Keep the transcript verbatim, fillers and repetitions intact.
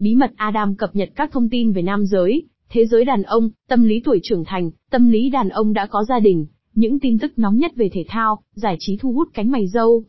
Bí mật Adam cập nhật các thông tin về nam giới, thế giới đàn ông, tâm lý tuổi trưởng thành, tâm lý đàn ông đã có gia đình, những tin tức nóng nhất về thể thao, giải trí thu hút cánh mày râu.